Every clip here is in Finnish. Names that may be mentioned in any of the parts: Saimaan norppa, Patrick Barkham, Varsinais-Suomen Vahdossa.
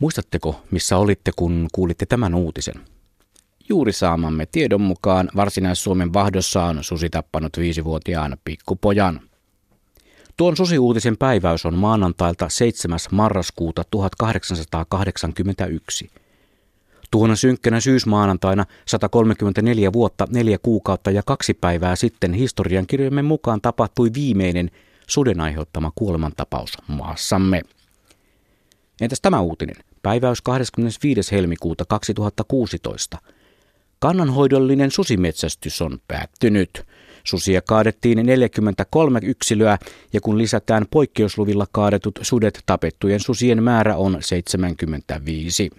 Muistatteko, missä olitte, kun kuulitte tämän uutisen? Juuri saamamme tiedon mukaan Varsinais-Suomen Vahdossa on susi tappanut 5-vuotiaan pikkupojan. Tuon susiuutisen päiväys on maanantailta 7. marraskuuta 1881. Tuona synkkänä syysmaanantaina 134 vuotta, 4 kuukautta ja 2 päivää sitten historiankirjoimme mukaan tapahtui viimeinen suden aiheuttama kuolemantapaus maassamme. Entäs tämä uutinen? Päiväys 25. helmikuuta 2016. Kannanhoidollinen susimetsästys on päättynyt. Susia kaadettiin 43 yksilöä ja kun lisätään poikkeusluvilla kaadetut sudet, tapettujen susien määrä on 75.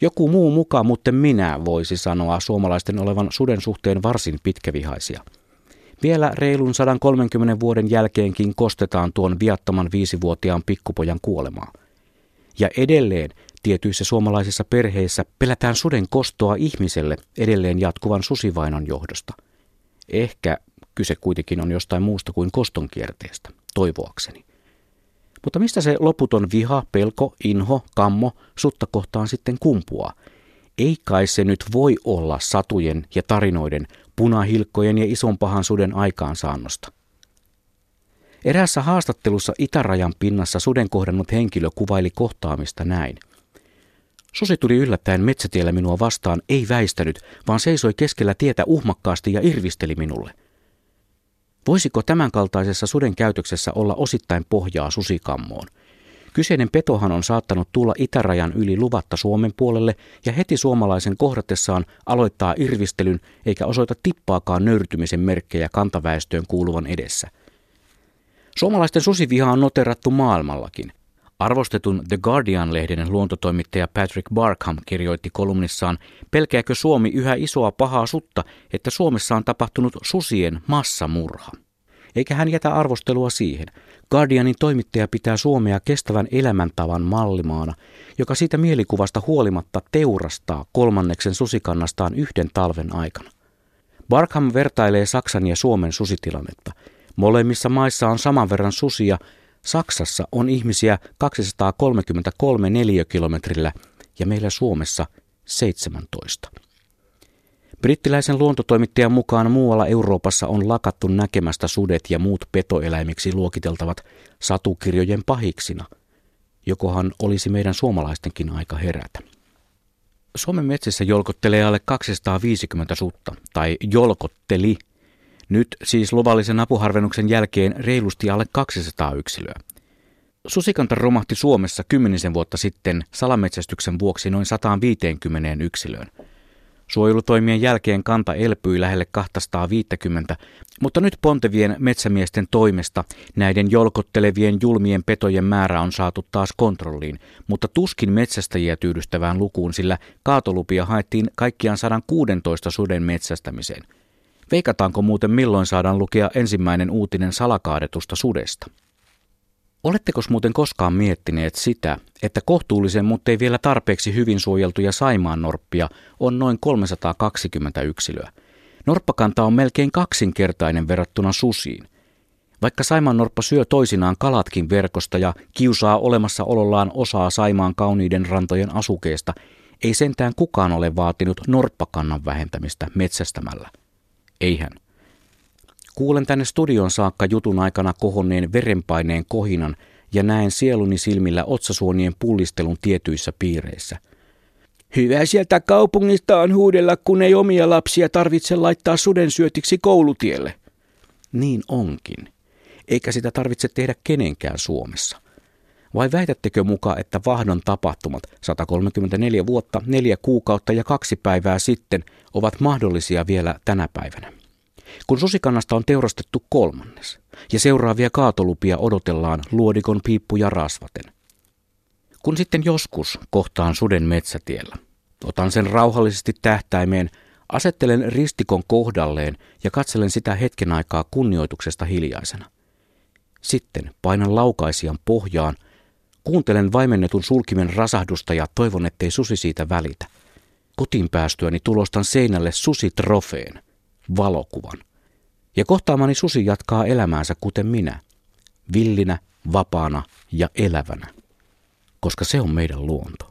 Joku muu muka, mutta minä voisi sanoa suomalaisten olevan suden suhteen varsin pitkävihaisia. Vielä reilun 130 vuoden jälkeenkin kostetaan tuon viattoman 5-vuotiaan pikkupojan kuolemaa. Ja edelleen tietyissä suomalaisissa perheissä pelätään suden kostoa ihmiselle edelleen jatkuvan susivainon johdosta. Ehkä kyse kuitenkin on jostain muusta kuin koston kierteestä, toivoakseni. Mutta mistä se loputon viha, pelko, inho, kammo sutta kohtaan sitten kumpuaa? Ei kai se nyt voi olla satujen ja tarinoiden, punahilkkojen ja ison pahan suden aikaansaannosta. Eräässä haastattelussa itärajan pinnassa suden kohdannut henkilö kuvaili kohtaamista näin. Susi tuli yllättäen metsätiellä minua vastaan, ei väistänyt, vaan seisoi keskellä tietä uhmakkaasti ja irvisteli minulle. Voisiko tämänkaltaisessa suden käytöksessä olla osittain pohjaa susikammoon? Kyseinen petohan on saattanut tulla itärajan yli luvatta Suomen puolelle ja heti suomalaisen kohdatessaan aloittaa irvistelyn eikä osoita tippaakaan nöyrtymisen merkkejä kantaväestöön kuuluvan edessä. Suomalaisten susiviha on noterattu maailmallakin. Arvostetun The Guardian-lehden luontotoimittaja Patrick Barkham kirjoitti kolumnissaan, pelkääkö Suomi yhä isoa pahaa sutta, että Suomessa on tapahtunut susien massamurha. Eikä hän jätä arvostelua siihen. Guardianin toimittaja pitää Suomea kestävän elämäntavan mallimaana, joka siitä mielikuvasta huolimatta teurastaa kolmanneksen susikannastaan 1 talven aikana. Barkham vertailee Saksan ja Suomen susitilannetta. Molemmissa maissa on saman verran susia. Saksassa on ihmisiä 233 neliökilometrillä ja meillä Suomessa 17. Brittiläisen luontotoimittajan mukaan muualla Euroopassa on lakattu näkemästä sudet ja muut petoeläimiksi luokiteltavat satukirjojen pahiksina. Jokohan olisi meidän suomalaistenkin aika herätä. Suomen metsissä jolkottelee alle 250 sutta, tai jolkotteli. Nyt siis luvallisen apuharvennuksen jälkeen reilusti alle 200 yksilöä. Susikanta romahti Suomessa 10 vuotta sitten salametsästyksen vuoksi noin 150 yksilöön. Suojelutoimien jälkeen kanta elpyi lähelle 250, mutta nyt pontevien metsämiesten toimesta näiden jolkottelevien julmien petojen määrä on saatu taas kontrolliin, mutta tuskin metsästäjiä tyydystävään lukuun, sillä kaatolupia haettiin kaikkiaan 116 suden metsästämiseen. Veikataanko muuten milloin saadaan lukea ensimmäinen uutinen salakaadetusta sudesta? Oletteko muuten koskaan miettineet sitä, että kohtuullisen, mutta ei vielä tarpeeksi hyvin suojeltuja Saimaan norppia on noin 320 yksilöä? Norppakanta on melkein 2-kertainen verrattuna susiin. Vaikka Saimaan norppa syö toisinaan kalatkin verkosta ja kiusaa olemassaolollaan osaa Saimaan kauniiden rantojen asukeista, ei sentään kukaan ole vaatinut norppakannan vähentämistä metsästämällä. Eihän. Kuulen tänne studion saakka jutun aikana kohonneen verenpaineen kohinan ja näen sieluni silmillä otsasuonien pullistelun tietyissä piireissä. Hyvä sieltä kaupungista on huudella, kun ei omia lapsia tarvitse laittaa sudensyötiksi koulutielle. Niin onkin. Eikä sitä tarvitse tehdä kenenkään Suomessa. Vai väitättekö muka, että Vahdon tapahtumat 134 vuotta, 4 kuukautta ja 2 päivää sitten ovat mahdollisia vielä tänä päivänä? Kun susikannasta on teurastettu 1/3 ja seuraavia kaatolupia odotellaan luodikon piippuja rasvaten. Kun sitten joskus kohtaan suden metsätiellä, otan sen rauhallisesti tähtäimeen, asettelen ristikon kohdalleen ja katselen sitä hetken aikaa kunnioituksesta hiljaisena. Sitten painan laukaisijan pohjaan. Kuuntelen vaimennetun sulkimen rasahdusta ja toivon, ettei susi siitä välitä. Kotiin päästyäni tulostan seinälle susitrofeen, valokuvan. Ja kohtaamani susi jatkaa elämäänsä kuten minä, villinä, vapaana ja elävänä. koska se on meidän luonto.